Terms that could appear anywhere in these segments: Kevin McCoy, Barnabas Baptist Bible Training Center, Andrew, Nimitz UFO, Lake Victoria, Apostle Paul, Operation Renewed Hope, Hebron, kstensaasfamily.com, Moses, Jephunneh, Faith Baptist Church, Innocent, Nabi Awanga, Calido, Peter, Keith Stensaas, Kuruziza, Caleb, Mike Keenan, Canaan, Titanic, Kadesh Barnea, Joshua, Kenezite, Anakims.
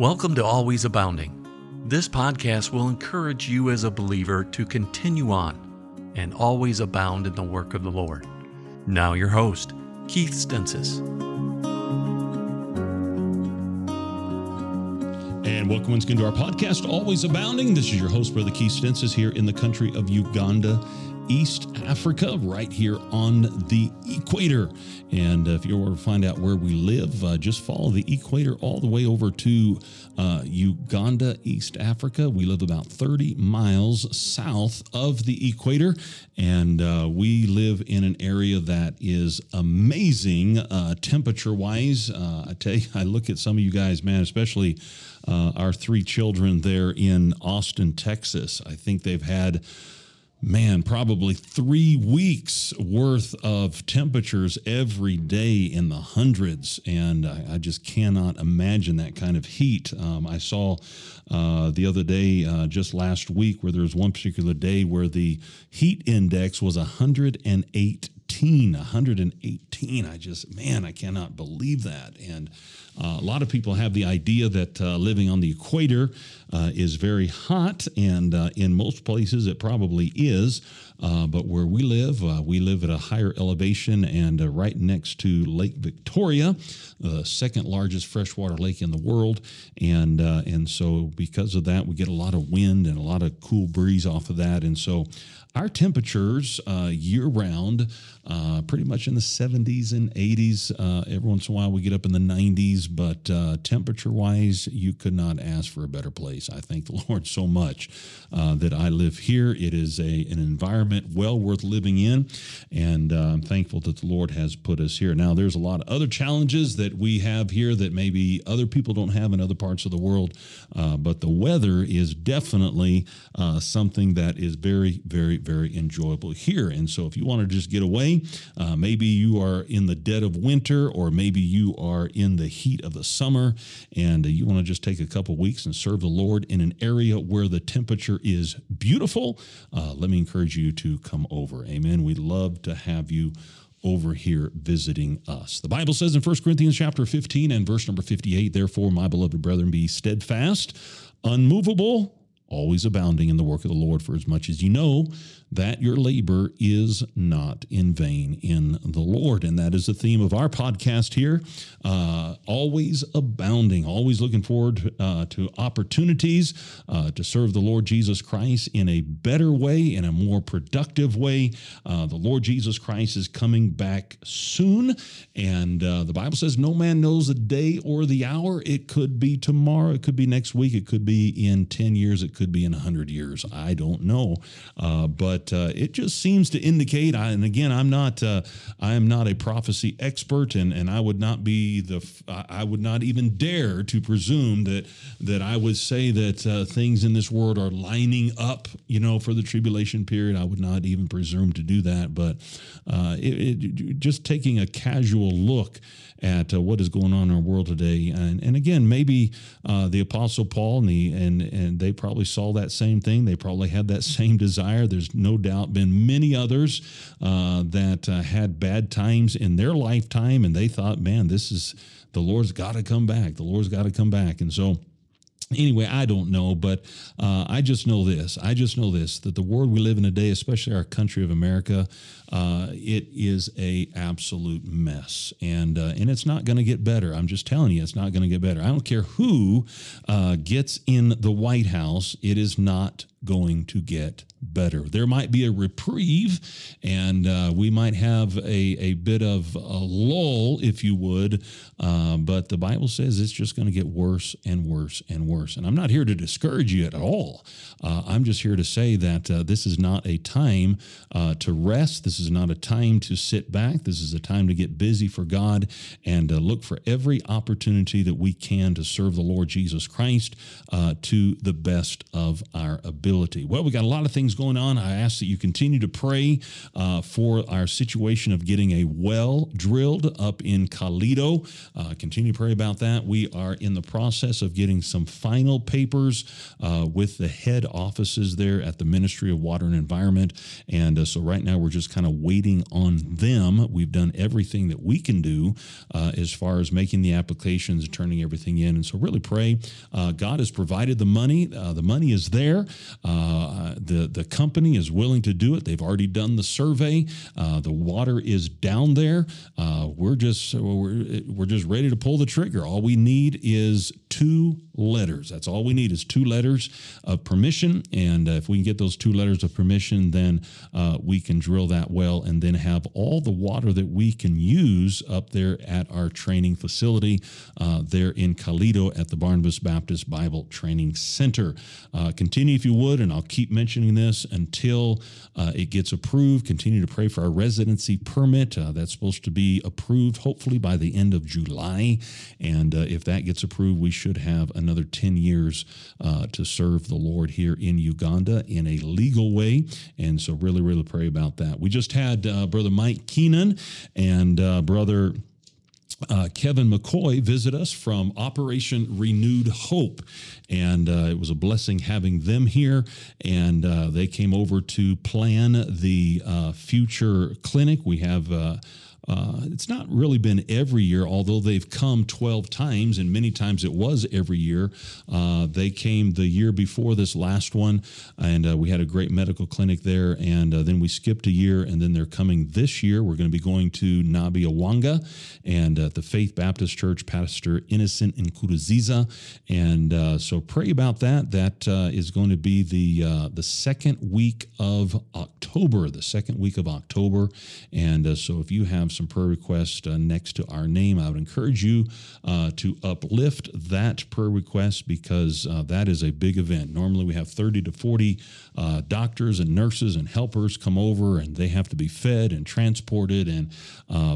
Welcome to Always Abounding. This podcast will encourage you as a believer to continue on and always abound in the work of the Lord. Now your host, Keith Stensaas. And welcome once again to our podcast, Always Abounding. This is your host, Brother Keith Stensaas, here in the country of Uganda, East Africa, right here on the equator. And if you want to find out where we live, just follow the equator all the way over to Uganda, East Africa. We live about 30 miles south of the equator, and we live in an area that is amazing temperature-wise. I tell you, I look at some of you guys, man, especially our three children there in Austin, Texas. I think they've had probably 3 weeks worth of temperatures every day in the hundreds. And I just cannot imagine that kind of heat. I saw the other day, just last week, where there was one particular day where the heat index was 118. I just, I cannot believe that. And a lot of people have the idea that living on the equator is very hot, and in most places it probably is. But where we live at a higher elevation, and right next to Lake Victoria, the second largest freshwater lake in the world. And so because of that, we get a lot of wind and a lot of cool breeze off of that. And so our temperatures year-round, pretty much in the 70s and 80s. Every once in a while we get up in the 90s, but temperature-wise, you could not ask for a better place. I thank the Lord so much that I live here. It is an environment well worth living in, and I'm thankful that the Lord has put us here. Now, there's a lot of other challenges that we have here that maybe other people don't have in other parts of the world, but the weather is definitely something that is very, very, very enjoyable here. And so if you want to just get away, maybe you are in the dead of winter, or maybe you are in the heat of the summer, and you want to just take a couple weeks and serve the Lord in an area where the temperature is beautiful, let me encourage you to come over. Amen. We'd love to have you over here visiting us. The Bible says in 1 Corinthians chapter 15 and verse number 58, "Therefore, my beloved brethren, be steadfast, unmovable, always abounding in the work of the Lord, for as much as you know that your labor is not in vain in the Lord." And that is the theme of our podcast here, always abounding, always looking forward to opportunities to serve the Lord Jesus Christ in a better way, in a more productive way. The Lord Jesus Christ is coming back soon, and the Bible says no man knows the day or the hour. It could be tomorrow, it could be next week, it could be in 10 years, it could be in 100 years. I don't know, but it just seems to indicate, I am not a prophecy expert, and I would not be I would not even dare to presume that I would say that things in this world are lining up, for the tribulation period. I would not even presume to do that, but just taking a casual look at what is going on in our world today. And again, maybe the Apostle Paul and they probably saw that same thing. They probably had that same desire. There's no doubt been many others that had bad times in their lifetime, and they thought, this is, the Lord's got to come back. The Lord's got to come back. And so anyway, I don't know, but I just know this. I just know this, that the world we live in today, especially our country of America, it is a absolute mess, and it's not going to get better. I'm just telling you, it's not going to get better. I don't care who gets in the White House. It is not going to get better. There might be a reprieve, and we might have a bit of a lull, if you would, but the Bible says it's just going to get worse and worse and worse. And I'm not here to discourage you at all. I'm just here to say that this is not a time to rest. This is not a time to sit back. This is a time to get busy for God and look for every opportunity that we can to serve the Lord Jesus Christ to the best of our ability. Well, we got a lot of things going on, I ask that you continue to pray for our situation of getting a well drilled up in Calido. Continue to pray about that. We are in the process of getting some final papers with the head offices there at the Ministry of Water and Environment. And so right now we're just kind of waiting on them. We've done everything that we can do as far as making the applications and turning everything in. And so really pray. God has provided the money. The money is there. The company is willing to do it. They've already done the survey. The water is down there. We're just ready to pull the trigger. All we need is 2 letters. That's all we need is 2 letters of permission. And if we can get those 2 letters of permission, then we can drill that well and then have all the water that we can use up there at our training facility there in Calido at the Barnabas Baptist Bible Training Center. Continue, if you would, and I'll keep mentioning this until it gets approved. Continue to pray for our residency permit. That's supposed to be approved hopefully by the end of July. And if that gets approved, we should have another 10 years to serve the Lord here in Uganda in a legal way. And so really, really pray about that. We just had Brother Mike Keenan and Brother Kevin McCoy visit us from Operation Renewed Hope, and it was a blessing having them here, and they came over to plan the future clinic. We have it's not really been every year, although they've come 12 times, and many times it was every year. They came the year before this last one, and we had a great medical clinic there, and then we skipped a year, and then they're coming this year. We're going to be going to Nabi Awanga and the Faith Baptist Church, Pastor Innocent in Kuruziza, and so pray about that. That is going to be the second week of October, and so if you have some prayer requests next to our name, I would encourage you to uplift that prayer request, because that is a big event. Normally we have 30 to 40 doctors and nurses and helpers come over, and they have to be fed and transported. And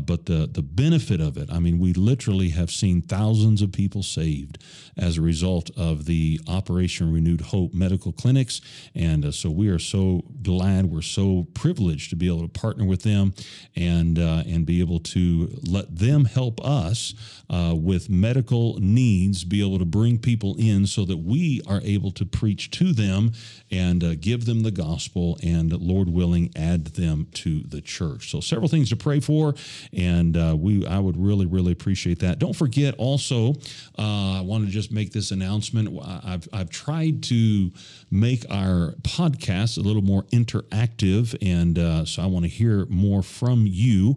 but the benefit of it, I mean, we literally have seen thousands of people saved as a result of the Operation Renewed Hope medical clinics. And so we are so glad, we're so privileged to be able to partner with them and be able to let them help us with medical needs, be able to bring people in so that we are able to preach to them and give them the gospel, and Lord willing, add them to the church. So several things to pray for, and I would really, really appreciate that. Don't forget also, I want to just make this announcement. I've tried to make our podcast a little more interactive, and so I want to hear more from you.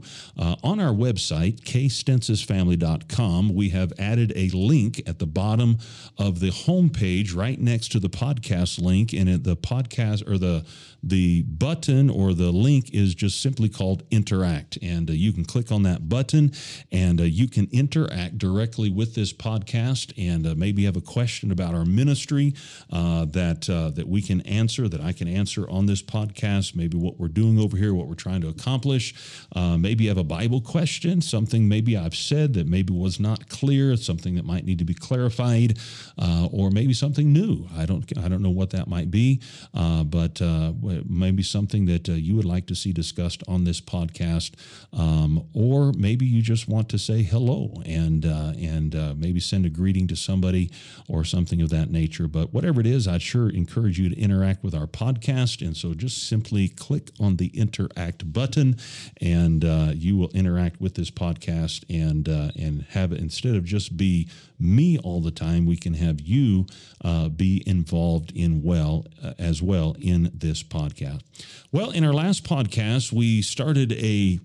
On our website, kstensaasfamily.com, we have added a link at the bottom of the homepage right next to the podcast link, and at the podcast or the button or the link is just simply called Interact, and you can click on that button, and you can interact directly with this podcast, and maybe have a question about our ministry that we can answer, that I can answer on this podcast, maybe what we're doing over here, what we're trying to accomplish. Maybe you have a Bible question, something maybe I've said that maybe was not clear, something that might need to be clarified, or maybe something new. I don't know what that might be, but maybe something that you would like to see discussed on this podcast, or maybe you just want to say hello and maybe send a greeting to somebody or something of that nature. But whatever it is, I'd sure encourage you to interact with our podcast, and so just simply click on the Interact button, and you will interact with this podcast, and have it, instead of just be me all the time, we can have you be involved as well in this podcast. Well, in our last podcast, we started a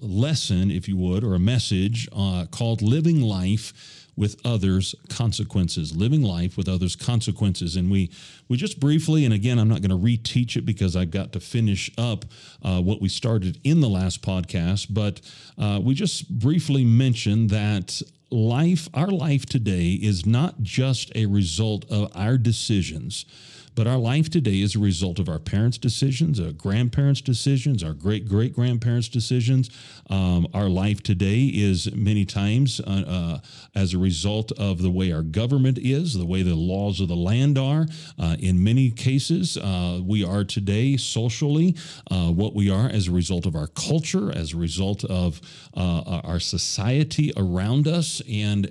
lesson, if you would, or a message called Living Life with Others' Consequences, Living Life with Others' Consequences. And we just briefly, and again, I'm not going to reteach it because I've got to finish up what we started in the last podcast, but we just briefly mentioned that our life today is not just a result of our decisions, But our life today is a result of our parents' decisions, our grandparents' decisions, our great-great-grandparents' decisions. Our life today is many times as a result of the way our government is, the way the laws of the land are. In many cases, we are today socially what we are as a result of our culture, as a result of our society around us. And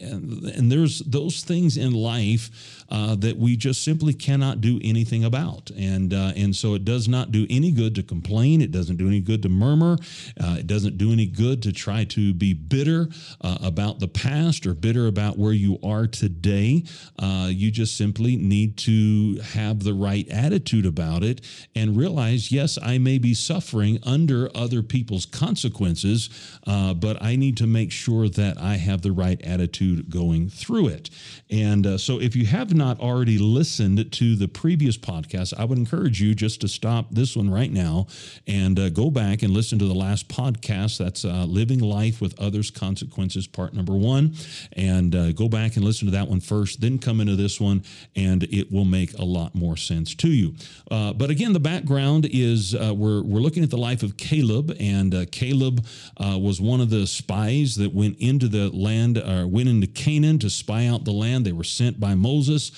there's those things in life that we just simply cannot do anything about. And so it does not do any good to complain. It doesn't do any good to murmur. It doesn't do any good to try to be bitter about the past or bitter about where you are today. You just simply need to have the right attitude about it and realize, yes, I may be suffering under other people's consequences, but I need to make sure that I have the right attitude going through it. And so if you have not already listened to the previous podcast, I would encourage you just to stop this one right now and go back and listen to the last podcast. That's Living Life with Others' Consequences, part number 1. And go back and listen to that one first, then come into this one, and it will make a lot more sense to you. But again, the background is we're looking at the life of Caleb, and Caleb was one of the spies that went into the land, or went into Canaan to spy out the land. They were sent by Moses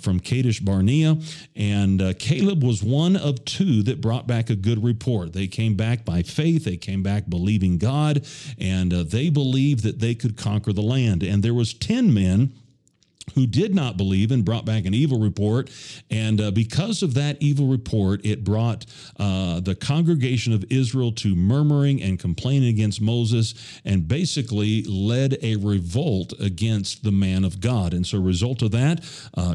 from Kadesh Barnea, and Caleb was one of 2 that brought back a good report. They came back by faith. They came back believing God, and they believed that they could conquer the land. And there was 10 men who did not believe and brought back an evil report. And because of that evil report, it brought the congregation of Israel to murmuring and complaining against Moses, and basically led a revolt against the man of God. And so a result of that,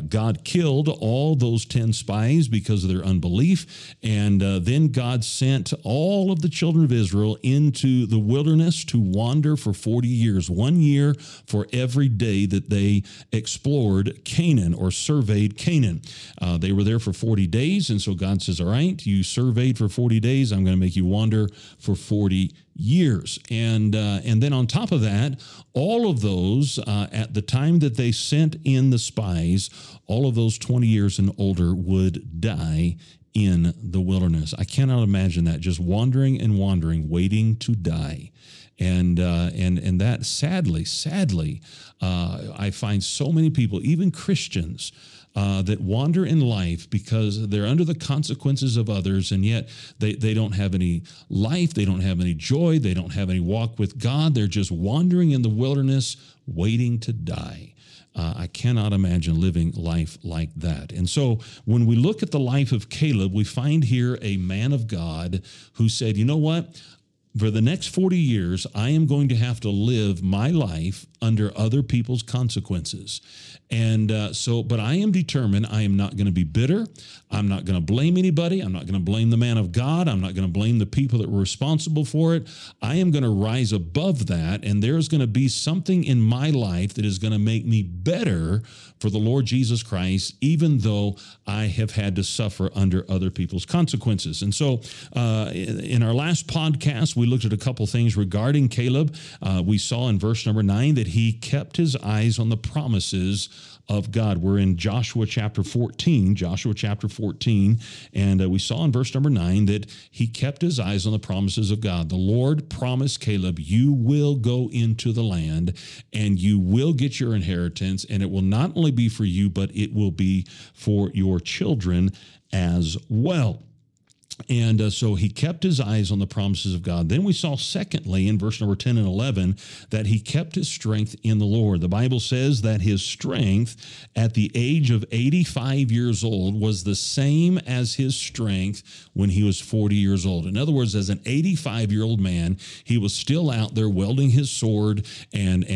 God killed all those 10 spies because of their unbelief. And then God sent all of the children of Israel into the wilderness to wander for 40 years, 1 year for every day that they explored Canaan or surveyed Canaan. They were there for 40 days. And so God says, all right, you surveyed for 40 days. I'm going to make you wander for 40 years. And then on top of that, all of those, at the time that they sent in the spies, all of those 20 years and older would die in the wilderness. I cannot imagine that, just wandering and wandering, waiting to die. And that sadly, I find so many people, even Christians, that wander in life because they're under the consequences of others, and yet they don't have any life, they don't have any joy, they don't have any walk with God. They're just wandering in the wilderness, waiting to die. I cannot imagine living life like that. And so when we look at the life of Caleb, we find here a man of God who said, you know what? For the next 40 years, I am going to have to live my life under other people's consequences. And but I am determined. I am not going to be bitter. I'm not going to blame anybody. I'm not going to blame the man of God. I'm not going to blame the people that were responsible for it. I am going to rise above that, and there's going to be something in my life that is going to make me better for the Lord Jesus Christ, even though I have had to suffer under other people's consequences. And so in our last podcast, we looked at a couple things regarding Caleb. We saw in verse number 9 that he kept his eyes on the promises of God. We're in Joshua chapter 14, and we saw in verse number 9 that he kept his eyes on the promises of God. The Lord promised Caleb, you will go into the land and you will get your inheritance, and it will not only be for you, but it will be for your children as well. And so he kept his eyes on the promises of God. Then we saw, secondly, in verse number 10 and 11, that he kept his strength in the Lord. The Bible says that his strength at the age of 85 years old was the same as his strength when he was 40 years old. In other words, as an 85-year-old man, he was still out there welding his sword and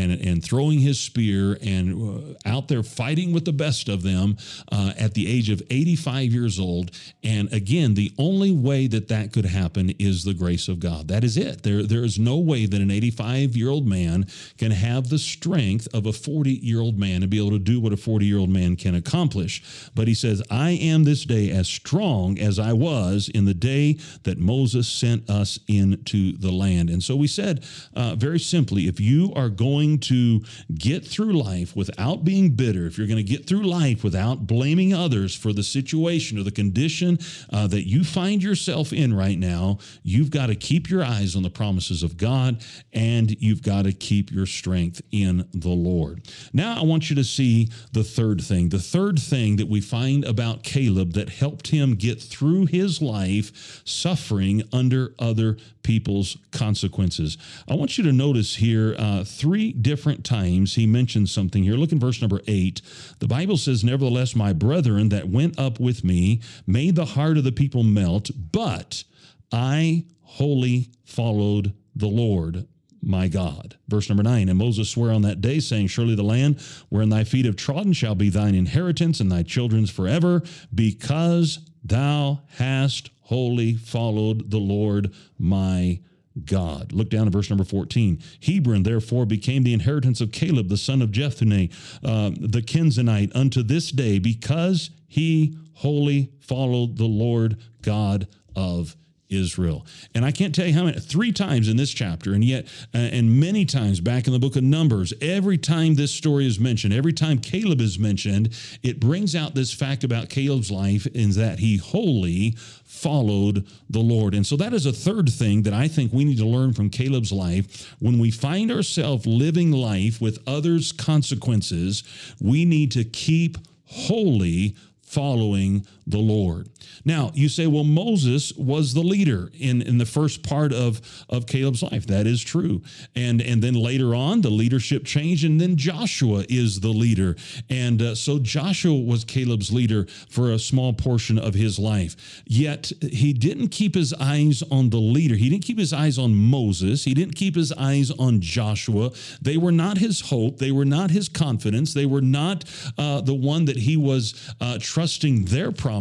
throwing his spear and out there fighting with the best of them at the age of 85 years old. And again, the only only way that that could happen is the grace of God. That is it. There is no way that an 85-year-old man can have the strength of a 40-year-old man and be able to do what a 40-year-old man can accomplish. But he says, I am this day as strong as I was in the day that Moses sent us into the land. And so we said very simply, if you are going to get through life without being bitter, if you're going to get through life without blaming others for the situation or the condition that you find yourself in right now, you've got to keep your eyes on the promises of God, and you've got to keep your strength in the Lord. Now I want you to see the third thing. The third thing that we find about Caleb that helped him get through his life suffering under other people's consequences. I want you to notice here three different times he mentions something here. Look in verse number 8. The Bible says, nevertheless, my brethren that went up with me made the heart of the people melt, but I wholly followed the Lord my God. Verse number 9, and Moses swore on that day, saying, surely the land wherein thy feet have trodden shall be thine inheritance and thy children's forever, because thou hast wholly followed the Lord my God. Look down at verse number 14. Hebron, therefore, became the inheritance of Caleb, the son of Jephunneh, the Kenezite, unto this day, because he wholly followed the Lord God of Israel. And I can't tell you how many, 3 times in this chapter, and yet, and many times back in the book of Numbers, every time this story is mentioned, every time Caleb is mentioned, it brings out this fact about Caleb's life in that he wholly followed the Lord. And so that is a third thing that I think we need to learn from Caleb's life. When we find ourselves living life with others' consequences, we need to keep wholly following the Lord. Now, you say, well, Moses was the leader in the first part of Caleb's life. That is true. And then later on, the leadership changed, and then Joshua is the leader. And so Joshua was Caleb's leader for a small portion of his life. Yet, he didn't keep his eyes on the leader. He didn't keep his eyes on Moses. He didn't keep his eyes on Joshua. They were not his hope. They were not his confidence. They were not the one that he was trusting their promises.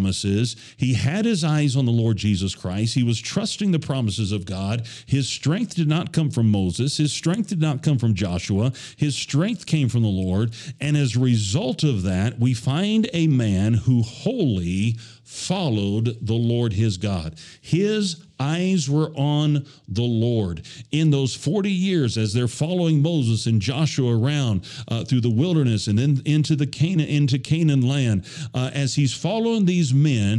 He had his eyes on the Lord Jesus Christ. He was trusting the promises of God. His strength did not come from Moses. His strength did not come from Joshua. His strength came from the Lord. And as a result of that, we find a man who wholly followed the Lord his God. His eyes were on the Lord. In those 40 years, as they're following Moses and Joshua around through the wilderness and then into Canaan land, as he's following these men,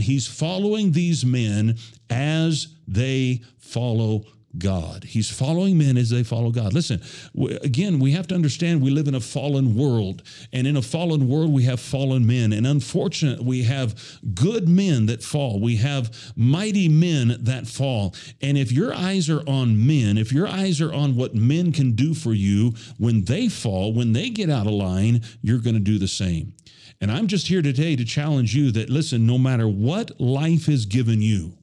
as they follow God. He's following men as they follow God. Listen, again, we have to understand we live in a fallen world, and in a fallen world, we have fallen men. And unfortunately, we have good men that fall. We have mighty men that fall. And if your eyes are on men, if your eyes are on what men can do for you, when they fall, when they get out of line, you're going to do the same. And I'm just here today to challenge you that, listen, no matter what life has given you,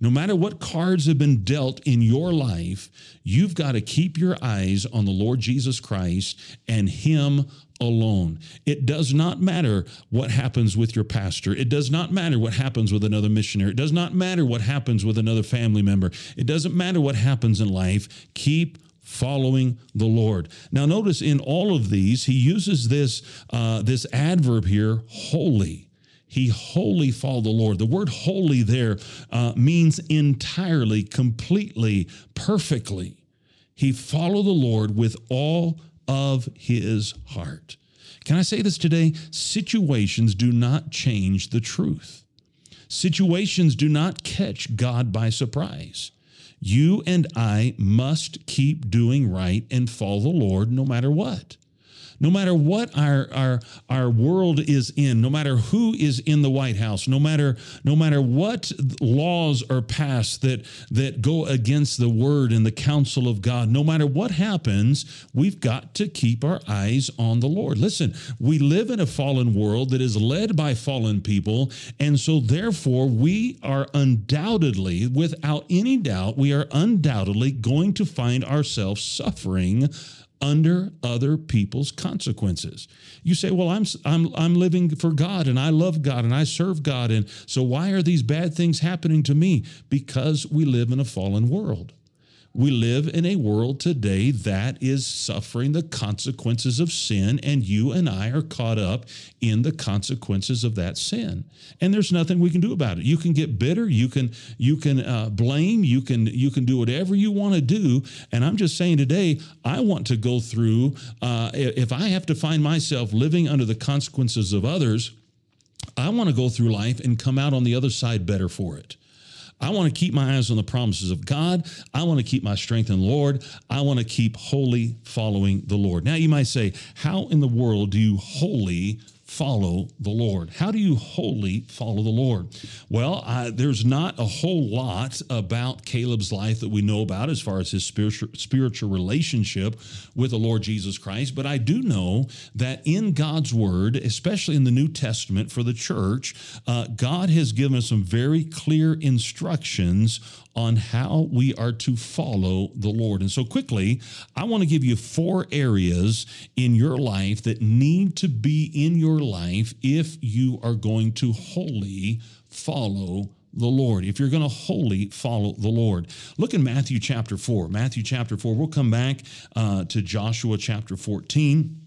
no matter what cards have been dealt in your life, you've got to keep your eyes on the Lord Jesus Christ and Him alone. It does not matter what happens with your pastor. It does not matter what happens with another missionary. It does not matter what happens with another family member. It doesn't matter what happens in life. Keep following the Lord. Now, notice in all of these, he uses this adverb here, wholly. He wholly followed the Lord. The word wholly there means entirely, completely, perfectly. He followed the Lord with all of his heart. Can I say this today? Situations do not change the truth. Situations do not catch God by surprise. You and I must keep doing right and follow the Lord no matter what. No matter what our world is in, no matter who is in the White House, no matter what laws are passed that go against the word and the counsel of God, no matter what happens, we've got to keep our eyes on the Lord. Listen, we live in a fallen world that is led by fallen people, and so therefore we are undoubtedly, without any doubt, going to find ourselves suffering under other people's consequences. You say, well, I'm living for God and I love God and I serve God, and so why are these bad things happening to me? Because we live in a fallen world. We live in a world today that is suffering the consequences of sin, and you and I are caught up in the consequences of that sin. And there's nothing we can do about it. You can get bitter, you can blame, you can do whatever you want to do. And I'm just saying today, I want to go through, if I have to find myself living under the consequences of others, I want to go through life and come out on the other side better for it. I want to keep my eyes on the promises of God. I want to keep my strength in the Lord. I want to keep wholly following the Lord. Now you might say, how in the world do you wholly follow the Lord? How do you wholly follow the Lord? Well, there's not a whole lot about Caleb's life that we know about as far as his spiritual relationship with the Lord Jesus Christ, but I do know that in God's Word, especially in the New Testament for the church, God has given us some very clear instructions on how we are to follow the Lord. And so quickly, I want to give you 4 areas in your life that need to be in your life if you are going to wholly follow the Lord, if you're going to wholly follow the Lord. Look in Matthew chapter 4. Matthew chapter 4. We'll come back to Joshua chapter 14.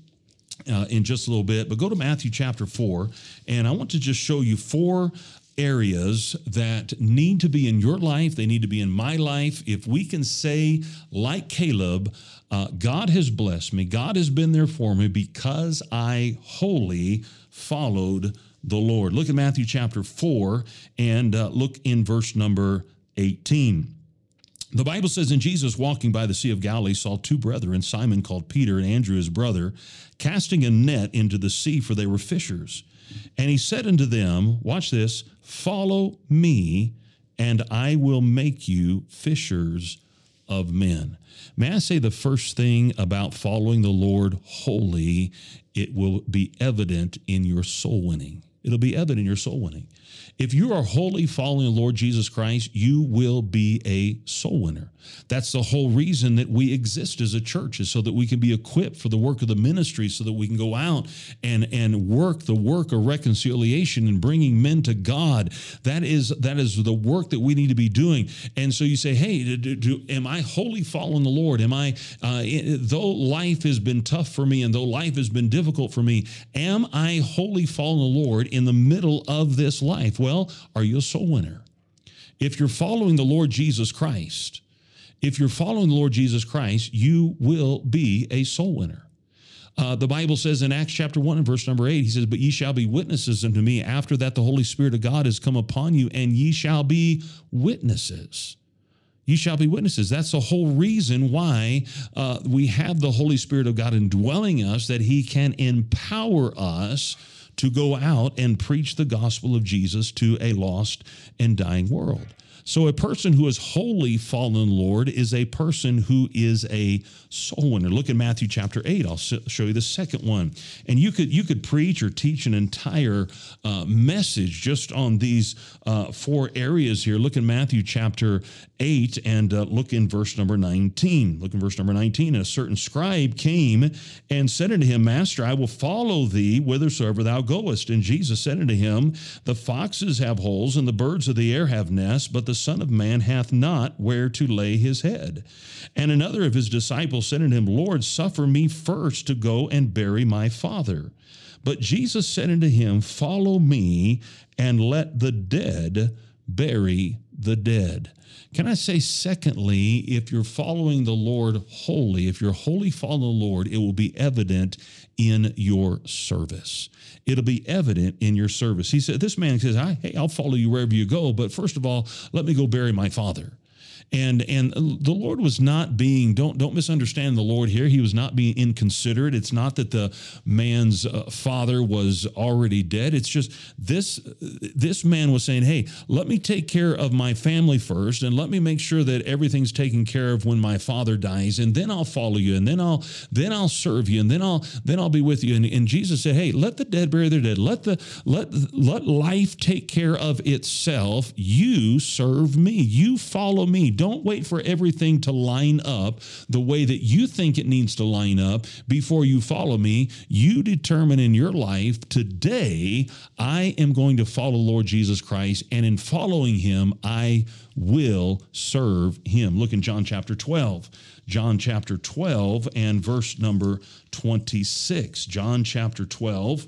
In just a little bit, but go to Matthew chapter 4, and I want to just show you 4 areas that need to be in your life. They need to be in my life. If we can say, like Caleb, God has blessed me, God has been there for me because I wholly followed the Lord. Look at Matthew chapter 4 and look in verse number 18. The Bible says, and Jesus, walking by the Sea of Galilee, saw 2 brethren, Simon called Peter and Andrew his brother, casting a net into the sea, for they were fishers. And he said unto them, watch this, follow me, and I will make you fishers of men. May I say the first thing about following the Lord wholly, it will be evident in your soul winning. It'll be evident in your soul winning. If you are wholly following the Lord Jesus Christ, you will be a soul winner. That's the whole reason that we exist as a church, is so that we can be equipped for the work of the ministry, so that we can go out and work the work of reconciliation and bringing men to God. That is the work that we need to be doing. And so you say, hey, am I wholly following the Lord? Am I, though life has been tough for me and though life has been difficult for me, am I wholly following the Lord in the middle of this life? Well, are you a soul winner? If you're following the Lord Jesus Christ, you will be a soul winner. The Bible says in Acts chapter 1 and verse number 8, he says, but ye shall be witnesses unto me after that the Holy Spirit of God has come upon you, and ye shall be witnesses. You shall be witnesses. That's the whole reason why we have the Holy Spirit of God indwelling us, that he can empower us to go out and preach the gospel of Jesus to a lost and dying world. So a person who is wholly following the Lord is a person who is a soul winner. Look at Matthew chapter 8. I'll show you the second one. And you could preach or teach an entire message just on these 4 areas here. Look in Matthew chapter 8 and look in verse number 19. And a certain scribe came and said unto him, Master, I will follow thee whithersoever thou goest. And Jesus said unto him, the foxes have holes, and the birds of the air have nests, but the Son of Man hath not where to lay his head. And another of his disciples said unto him, Lord, suffer me first to go and bury my father. But Jesus said unto him, follow me, and let the dead bury the dead. Can I say, secondly, if you're following the Lord wholly, if you're wholly following the Lord, it will be evident in your service. It'll be evident in your service. He said, this man says, hey, I'll follow you wherever you go, but first of all, let me go bury my father. And the Lord was not being, don't misunderstand the Lord here. He was not being inconsiderate. It's not that the man's father was already dead. It's just this man was saying, hey, let me take care of my family first, and let me make sure that everything's taken care of when my father dies, and then I'll follow you, and then I'll serve you, and then I'll be with you. And Jesus said, hey, let the dead bury their dead. Let life take care of itself. You serve me. You follow me. Don't wait for everything to line up the way that you think it needs to line up before you follow me. You determine in your life, today, I am going to follow Lord Jesus Christ, and in following him, I will serve him. Look in John chapter 12. John chapter 12 and verse number 26. John chapter 12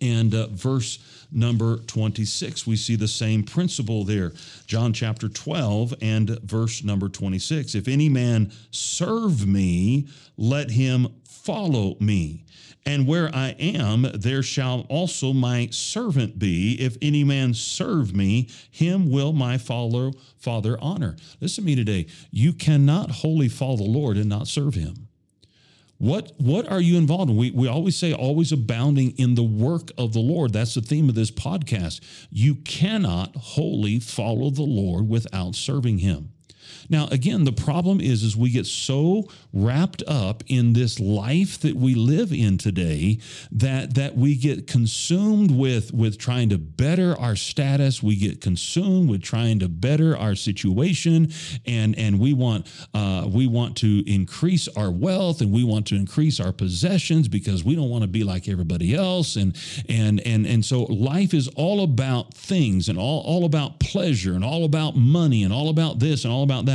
and verse number 26. We see the same principle there. John chapter 12 and verse number 26. If any man serve me, let him follow me. And where I am, there shall also my servant be. If any man serve me, him will my Father honor. Listen to me today. You cannot wholly follow the Lord and not serve him. What are you involved in? We always say, always abounding in the work of the Lord. That's the theme of this podcast. You cannot wholly follow the Lord without serving him. Now, again, the problem is we get so wrapped up in this life that we live in today that we get consumed with trying to better our status. We get consumed with trying to better our situation, and we want to increase our wealth, and we want to increase our possessions because we don't want to be like everybody else. And so life is all about things, and all about pleasure, and all about money, and all about this, and all about that.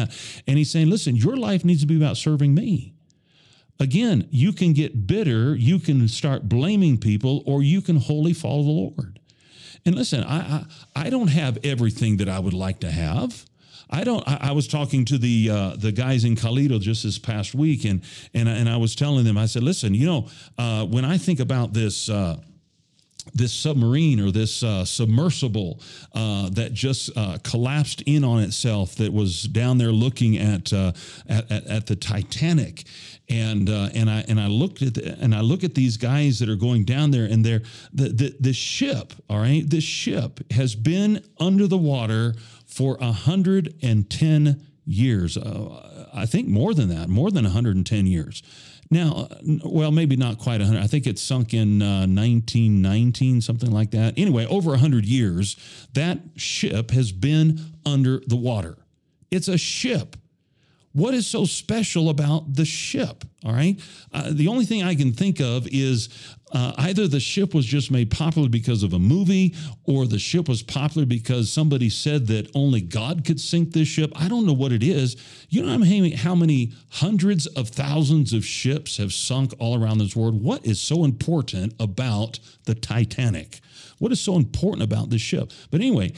And he's saying, listen, your life needs to be about serving me. Again, you can get bitter, you can start blaming people, or you can wholly follow the Lord. And listen, I don't have everything that I would like to have. I was talking to the guys in Calido just this past week, and I was telling them, I said, listen, when I think about this submarine or this submersible that just collapsed in on itself, that was down there looking at the Titanic, and I look at these guys that are going down there, and the ship, all right, this ship has been under the water for 110 years. I think more than that, more than 110 years. Now, well, maybe not quite 100. I think it sunk in 1919, something like that. Anyway, over 100 years, that ship has been under the water. It's a ship. What is so special about the ship, all right? The only thing I can think of is either the ship was just made popular because of a movie, or the ship was popular because somebody said that only God could sink this ship. I don't know what it is. You know how many hundreds of thousands of ships have sunk all around this world? What is so important about the Titanic? What is so important about this ship? But anyway,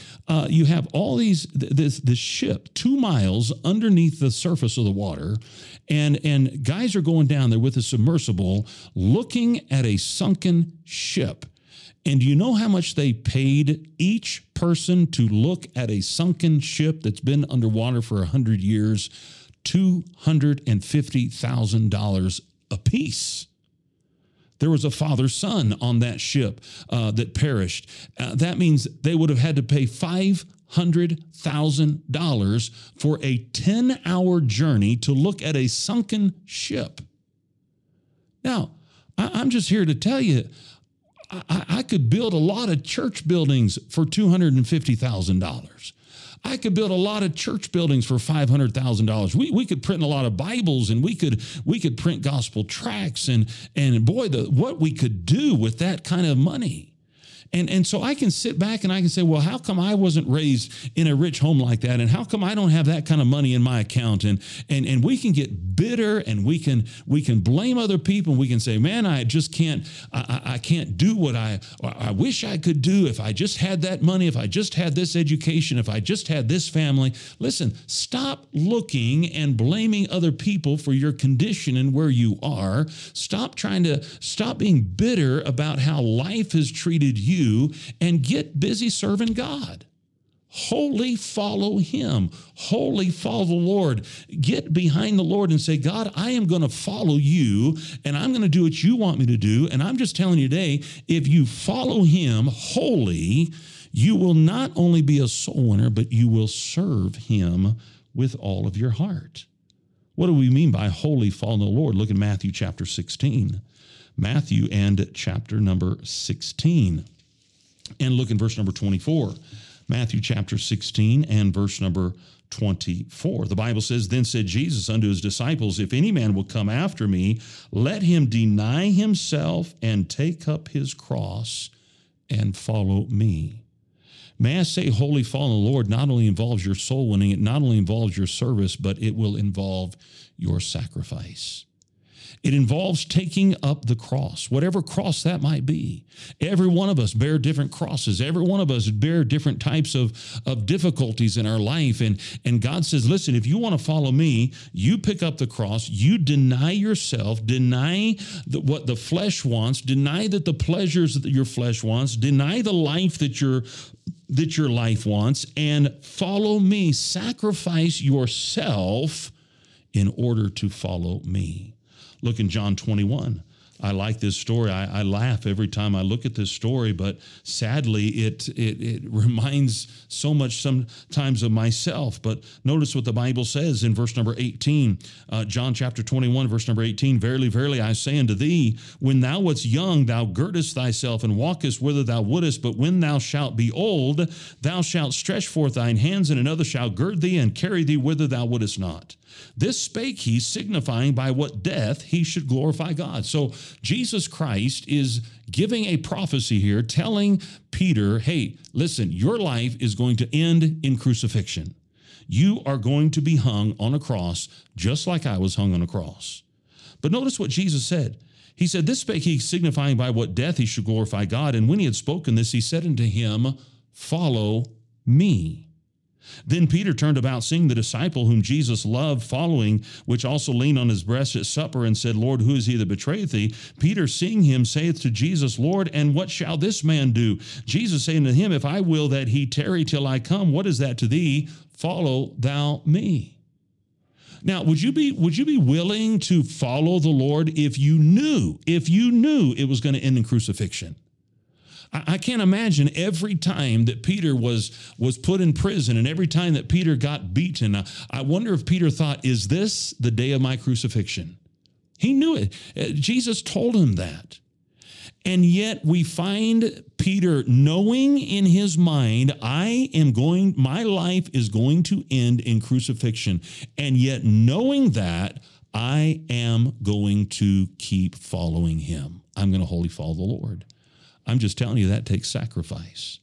you have all these, this ship 2 miles underneath the surface of the water, and guys are going down there with a submersible looking at a sunken ship. And do you know how much they paid each person to look at a sunken ship that's been underwater for 100 years? $250,000 apiece. There was a father's son on that ship that perished. That means they would have had to pay $500,000 for a 10-hour journey to look at a sunken ship. Now, I'm just here to tell you, I could build a lot of church buildings for $250,000. I could build a lot of church buildings for $500,000. We could print a lot of Bibles, and we could print gospel tracts, and boy, what we could do with that kind of money. And so I can sit back and I can say, well, how come I wasn't raised in a rich home like that? And how come I don't have that kind of money in my account? And we can get bitter, and we can blame other people. We can say, man, I just can't, I can't do what I wish I could do if I just had that money, if I just had this education, if I just had this family. Listen, stop looking and blaming other people for your condition and where you are. Stop being bitter about how life has treated you. And get busy serving God. Wholly follow him. Wholly follow the Lord. Get behind the Lord and say, God, I am going to follow you, and I'm going to do what you want me to do. And I'm just telling you today, if you follow him wholly, you will not only be a soul winner, but you will serve him with all of your heart. What do we mean by wholly following the Lord? Look at Matthew chapter 16. Matthew and chapter number 16. And look in verse number 24. Matthew chapter 16 and verse number 24. The Bible says, "Then said Jesus unto his disciples, If any man will come after me, let him deny himself and take up his cross and follow me." May I say, holy fallen Lord not only involves your soul winning, it not only involves your service, but it will involve your sacrifice. It involves taking up the cross, whatever cross that might be. Every one of us bear different crosses. Every one of us bear different types of difficulties in our life. And God says, listen, if you want to follow me, you pick up the cross, you deny yourself, deny what the flesh wants, deny that the pleasures that your flesh wants, deny the life that your life wants, and follow me. Sacrifice yourself in order to follow me. Look in John 21. I like this story. I laugh every time I look at this story, but sadly it reminds so much sometimes of myself. But notice what the Bible says in verse number 18, John chapter 21, verse number 18, "Verily, verily, I say unto thee, when thou wast young, thou girdest thyself and walkest whither thou wouldest. But when thou shalt be old, thou shalt stretch forth thine hands, and another shall gird thee and carry thee whither thou wouldest not. This spake he, signifying by what death he should glorify God." So Jesus Christ is giving a prophecy here, telling Peter, hey, listen, your life is going to end in crucifixion. You are going to be hung on a cross just like I was hung on a cross. But notice what Jesus said. He said, "This spake he, signifying by what death he should glorify God. And when he had spoken this, he said unto him, Follow me. Then Peter turned about, seeing the disciple whom Jesus loved following, which also leaned on his breast at supper, and said, Lord, who is he that betrayeth thee? Peter, seeing him, saith to Jesus, Lord, and what shall this man do? Jesus saying to him, If I will that he tarry till I come, what is that to thee? Follow thou me." Now, would you be willing to follow the Lord if you knew it was going to end in crucifixion? I can't imagine every time that Peter was put in prison and every time that Peter got beaten. I wonder if Peter thought, is this the day of my crucifixion? He knew it. Jesus told him that. And yet we find Peter knowing in his mind, my life is going to end in crucifixion. And yet knowing that, I am going to keep following him. I'm going to wholly follow the Lord. I'm just telling you, that takes sacrifice.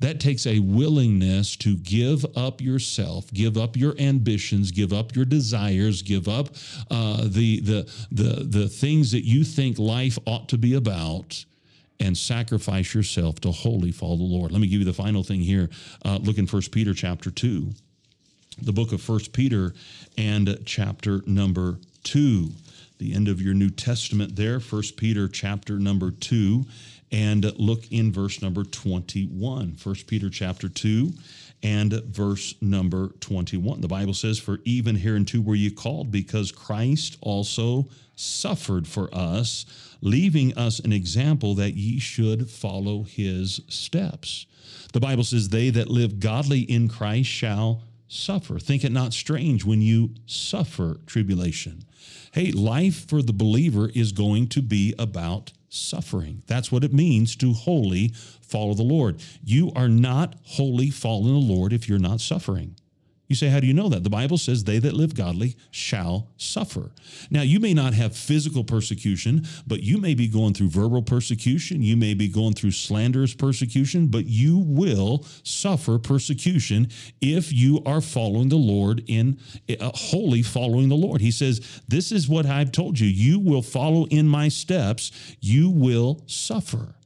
That takes a willingness to give up yourself, give up your ambitions, give up your desires, give up the things that you think life ought to be about, and sacrifice yourself to wholly follow the Lord. Let me give you the final thing here. Look in 1 Peter chapter 2, the book of 1 Peter and chapter number 2, the end of your New Testament there, 1 Peter chapter number 2. And look in verse number 21, 1 Peter chapter 2 and verse number 21. The Bible says, "For even hereunto were ye called, because Christ also suffered for us, leaving us an example that ye should follow his steps." The Bible says, "They that live godly in Christ shall suffer. Think it not strange when you suffer tribulation." Hey, life for the believer is going to be about suffering. That's what it means to wholly follow the Lord. You are not wholly following the Lord if you're not suffering. You say, how do you know that? The Bible says, "They that live godly shall suffer." Now, you may not have physical persecution, but you may be going through verbal persecution. You may be going through slanderous persecution, but you will suffer persecution if you are following the Lord wholly following the Lord. He says, "This is what I've told you. You will follow in my steps. You will suffer."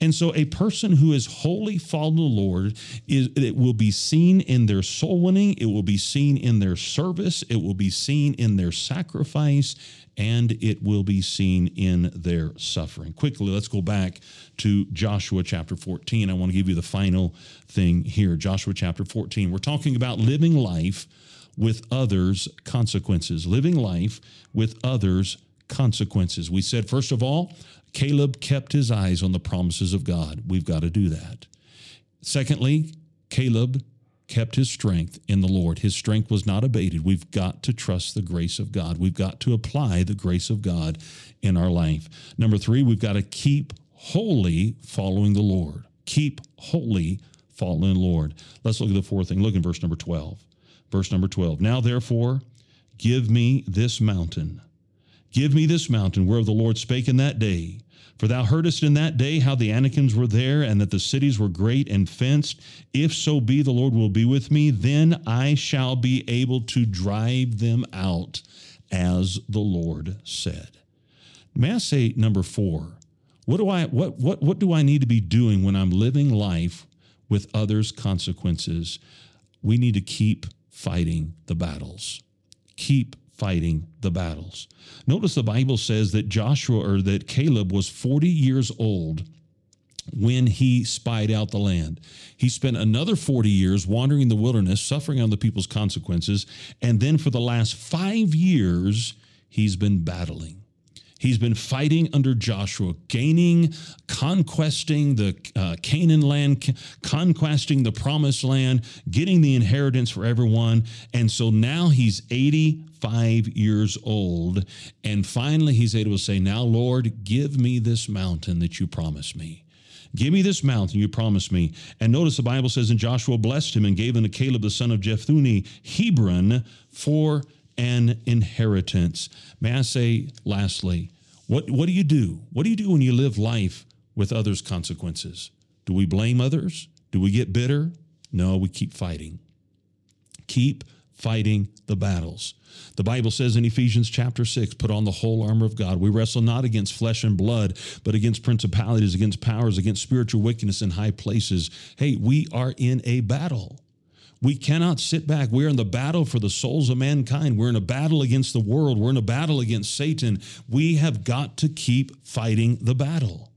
And so a person who is wholly following the Lord, it will be seen in their soul winning, it will be seen in their service, it will be seen in their sacrifice, and it will be seen in their suffering. Quickly, let's go back to Joshua chapter 14. I want to give you the final thing here. Joshua chapter 14. We're talking about living life with others' consequences. Living life with others' consequences. We said, first of all, Caleb kept his eyes on the promises of God. We've got to do that. Secondly, Caleb kept his strength in the Lord. His strength was not abated. We've got to trust the grace of God. We've got to apply the grace of God in our life. Number 3, we've got to keep wholly following the Lord. Keep wholly fallen in the Lord. Let's look at the fourth thing. Look in verse number 12. Verse number 12. Now, therefore, give me this mountain. Give me this mountain whereof the Lord spake in that day. For thou heardest in that day how the Anakims were there, and that the cities were great and fenced. If so be the Lord will be with me, then I shall be able to drive them out, as the Lord said. May I say number 4? What do I need to be doing when I'm living life with others' consequences? We need to keep fighting the battles. Keep fighting the battles. Notice the Bible says that Caleb was 40 years old when he spied out the land. He spent another 40 years wandering in the wilderness, suffering on the people's consequences, and then for the last 5 years, he's been battling. He's been fighting under Joshua, conquesting the Canaan land, conquesting the promised land, getting the inheritance for everyone. And so now he's 85 years old. And finally, he's able to say, now, Lord, give me this mountain that you promised me. Give me this mountain you promised me. And notice the Bible says, and Joshua blessed him and gave unto Caleb the son of Jephunneh Hebron for an inheritance. May I say, lastly, what do you do? What do you do when you live life with others' consequences? Do we blame others? Do we get bitter? No, we keep fighting. Keep fighting the battles. The Bible says in Ephesians chapter 6, put on the whole armor of God. We wrestle not against flesh and blood, but against principalities, against powers, against spiritual wickedness in high places. Hey, we are in a battle. We cannot sit back. We're in the battle for the souls of mankind. We're in a battle against the world. We're in a battle against Satan. We have got to keep fighting the battle.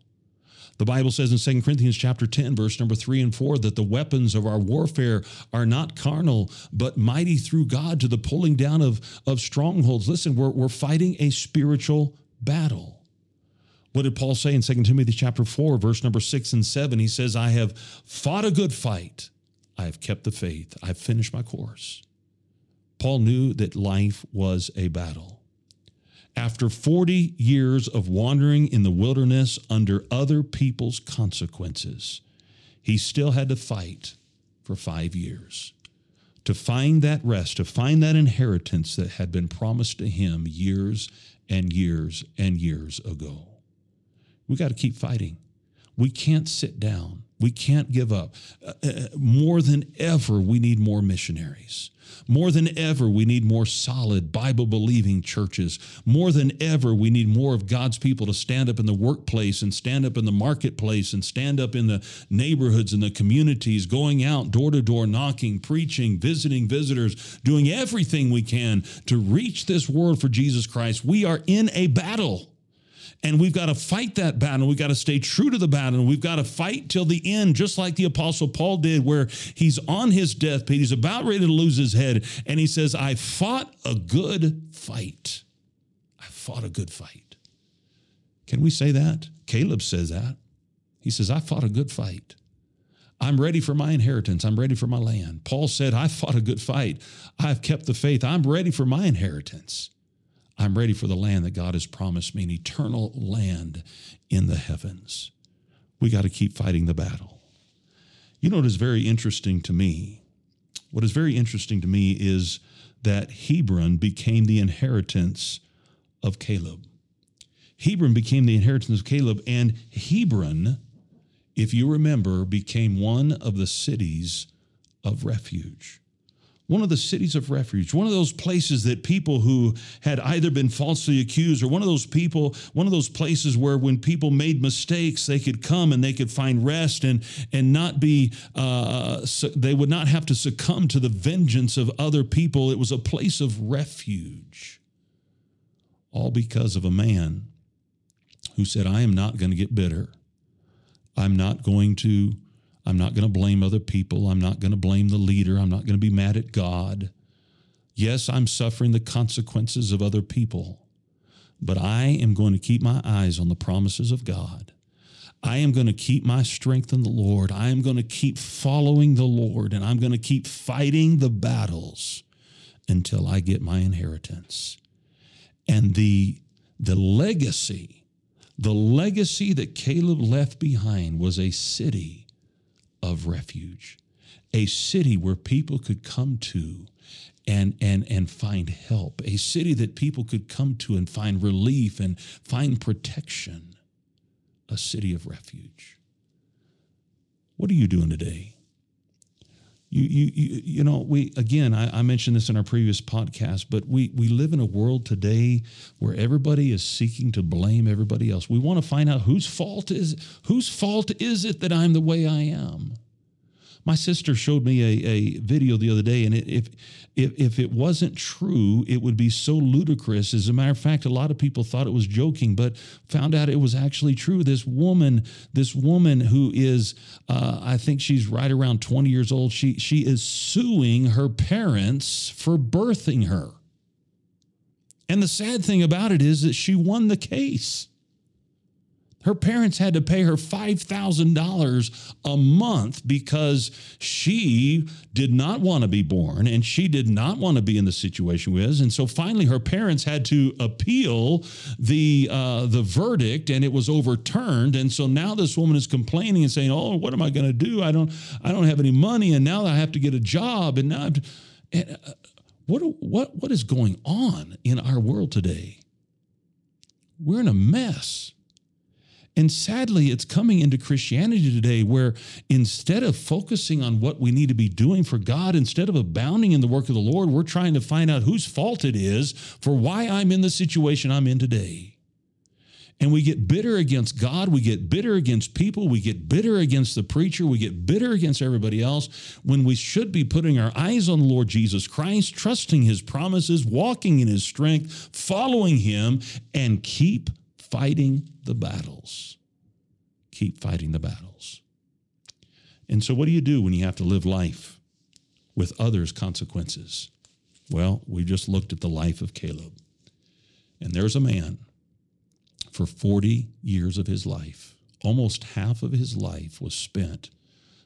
The Bible says in 2 Corinthians chapter 10, verse number 3 and 4, that the weapons of our warfare are not carnal, but mighty through God to the pulling down of strongholds. Listen, we're fighting a spiritual battle. What did Paul say in 2 Timothy chapter 4, verse number 6 and 7? He says, I have fought a good fight. I have kept the faith. I've finished my course. Paul knew that life was a battle. After 40 years of wandering in the wilderness under other people's consequences, he still had to fight for 5 years to find that rest, to find that inheritance that had been promised to him years and years and years ago. We got to keep fighting. We can't sit down. We can't give up. More than ever, we need more missionaries. More than ever, we need more solid Bible-believing churches. More than ever, we need more of God's people to stand up in the workplace and stand up in the marketplace and stand up in the neighborhoods and the communities, going out door to door, knocking, preaching, visiting visitors, doing everything we can to reach this world for Jesus Christ. We are in a battle. And we've got to fight that battle. We've got to stay true to the battle. We've got to fight till the end, just like the Apostle Paul did, where he's on his deathbed. He's about ready to lose his head. And he says, I fought a good fight. I fought a good fight. Can we say that? Caleb says that. He says, I fought a good fight. I'm ready for my inheritance. I'm ready for my land. Paul said, I fought a good fight. I've kept the faith. I'm ready for my inheritance. I'm ready for the land that God has promised me, an eternal land in the heavens. We got to keep fighting the battle. You know what is very interesting to me? What is very interesting to me is that Hebron became the inheritance of Caleb. Hebron became the inheritance of Caleb, and Hebron, if you remember, became one of the cities of refuge. One of the cities of refuge, one of those places that people who had either been falsely accused or one of those places where when people made mistakes, they could come and they could find rest and not be, they would not have to succumb to the vengeance of other people. It was a place of refuge, all because of a man who said, I am not going to get bitter. I'm not going to blame other people. I'm not going to blame the leader. I'm not going to be mad at God. Yes, I'm suffering the consequences of other people, but I am going to keep my eyes on the promises of God. I am going to keep my strength in the Lord. I am going to keep following the Lord, and I'm going to keep fighting the battles until I get my inheritance. And the legacy that Caleb left behind was a city of refuge, a city where people could come to and find help, a city that people could come to and find relief and find protection, a city of refuge. What are you doing today? You know, we, again, I mentioned this in our previous podcast, but we live in a world today where everybody is seeking to blame everybody else. We want to find out whose fault is it that I'm the way I am. My sister showed me a video the other day, and if it wasn't true, it would be so ludicrous. As a matter of fact, a lot of people thought it was joking, but found out it was actually true. This woman who is, I think she's right around 20 years old, she is suing her parents for birthing her. And the sad thing about it is that she won the case. Her parents had to pay her $5,000 a month because she did not want to be born and she did not want to be in the situation she was. And so finally, her parents had to appeal the verdict, and it was overturned. And so now this woman is complaining and saying, "Oh, what am I going to do? I don't have any money, and now I have to get a job." And now, what is going on in our world today? We're in a mess. And sadly, it's coming into Christianity today, where instead of focusing on what we need to be doing for God, instead of abounding in the work of the Lord, we're trying to find out whose fault it is for why I'm in the situation I'm in today. And we get bitter against God. We get bitter against people. We get bitter against the preacher. We get bitter against everybody else, when we should be putting our eyes on the Lord Jesus Christ, trusting his promises, walking in his strength, following him, and keep fighting the battles. Keep fighting the battles. And so what do you do when you have to live life with others' consequences? Well, we just looked at the life of Caleb. And there's a man for 40 years of his life, almost half of his life was spent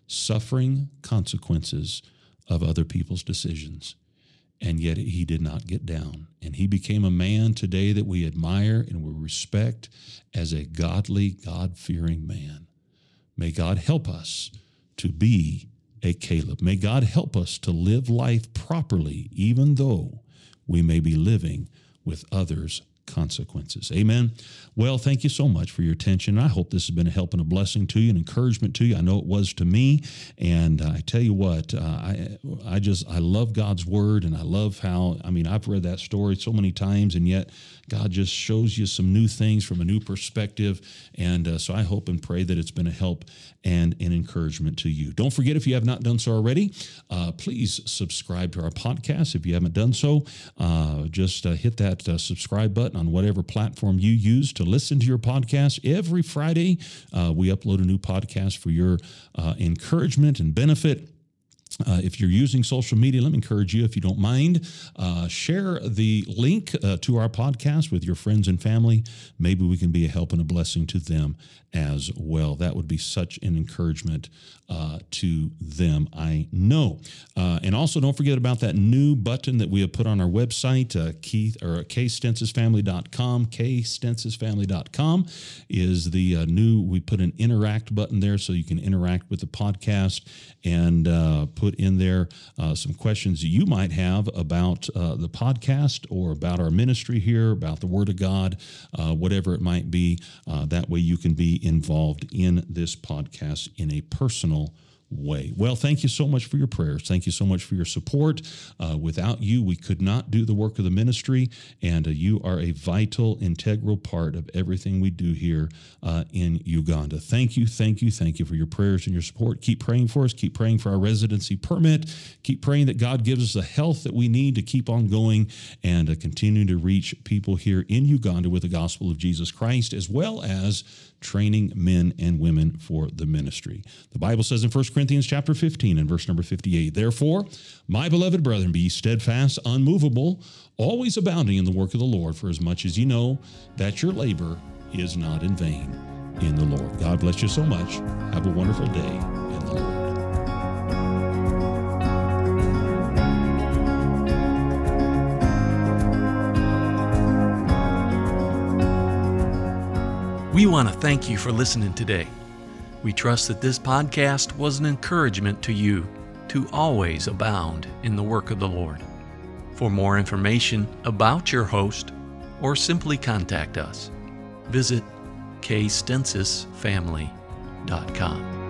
suffering consequences of other people's decisions. And yet he did not get down. And he became a man today that we admire and we respect as a godly, God-fearing man. May God help us to be a Caleb. May God help us to live life properly, even though we may be living with others' consequences. Amen. Well, thank you so much for your attention. I hope this has been a help and a blessing to you, an encouragement to you. I know it was to me. And I tell you what, I love God's word, and I love how, I've read that story so many times, and yet God just shows you some new things from a new perspective. And so I hope and pray that it's been a help and an encouragement to you. Don't forget, if you have not done so already, please subscribe to our podcast. If you haven't done so, just hit that subscribe button on whatever platform you use to listen to your podcast. Every Friday, we upload a new podcast for your encouragement and benefit. If you're using social media, let me encourage you, if you don't mind, share the link to our podcast with your friends and family. Maybe we can be a help and a blessing to them as well. That would be such an encouragement to them, I know. And also, don't forget about that new button that we have put on our website, kstensaasfamily.com. kstensaasfamily.com is the new, we put an interact button there so you can interact with the podcast and put in there some questions that you might have about the podcast or about our ministry here, about the Word of God, whatever it might be. That way you can be involved in this podcast in a personal way. Well, thank you so much for your prayers. Thank you so much for your support. Without you, we could not do the work of the ministry, and you are a vital, integral part of everything we do here in Uganda. Thank you, thank you, thank you for your prayers and your support. Keep praying for us. Keep praying for our residency permit. Keep praying that God gives us the health that we need to keep on going and continue to reach people here in Uganda with the gospel of Jesus Christ, as well as training men and women for the ministry. The Bible says in 1 Corinthians chapter 15 and verse number 58, "Therefore, my beloved brethren, be steadfast, unmovable, always abounding in the work of the Lord, for as much as you know that your labor is not in vain in the Lord." God bless you so much. Have a wonderful day in the Lord. We want to thank you for listening today. We trust that this podcast was an encouragement to you to always abound in the work of the Lord. For more information about your host, or simply contact us, visit kstensaasfamily.com.